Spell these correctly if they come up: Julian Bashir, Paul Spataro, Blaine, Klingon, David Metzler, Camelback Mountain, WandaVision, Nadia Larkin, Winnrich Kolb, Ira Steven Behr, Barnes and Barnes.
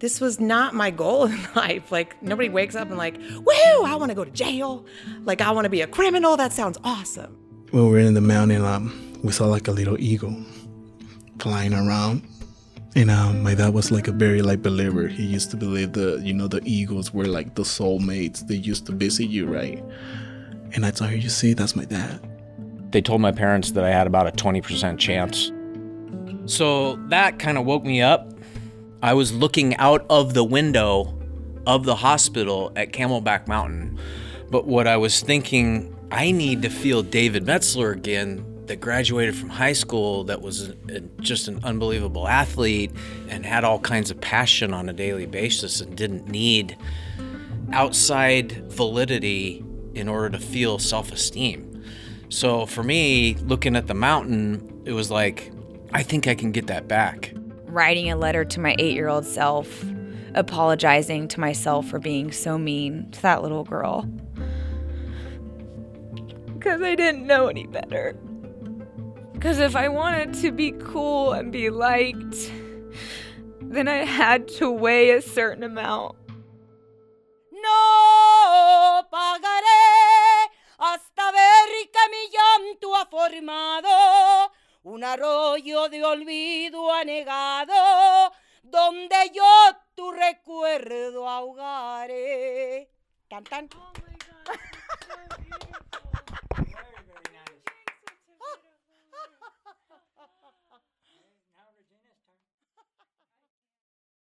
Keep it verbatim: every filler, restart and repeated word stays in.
this was not my goal in life. Like, nobody wakes up and like, woo, I want to go to jail. Like, I want to be a criminal. That sounds awesome. When we were in the mountain, um, we saw like a little eagle flying around. And um, my dad was like a very like believer. He used to believe the, you know, the eagles were like the soulmates. They used to visit you, right? And I told her, you see, that's my dad. They told my parents that I had about a twenty percent chance. So that kind of woke me up. I was looking out of the window of the hospital at Camelback Mountain. But what I was thinking, I need to feel David Metzler again, that graduated from high school, that was a, a, just an unbelievable athlete and had all kinds of passion on a daily basis and didn't need outside validity in order to feel self-esteem. So for me, looking at the mountain, it was like, I think I can get that back. Writing a letter to my eight-year-old self, apologizing to myself for being so mean to that little girl. Because I didn't know any better. Because if I wanted to be cool and be liked, then I had to weigh a certain amount. No pagaré hasta ver que mi llanto ha formado un arroyo de olvido anegado, donde yo tu recuerdo ahogaré. Tan, tan. Oh my God.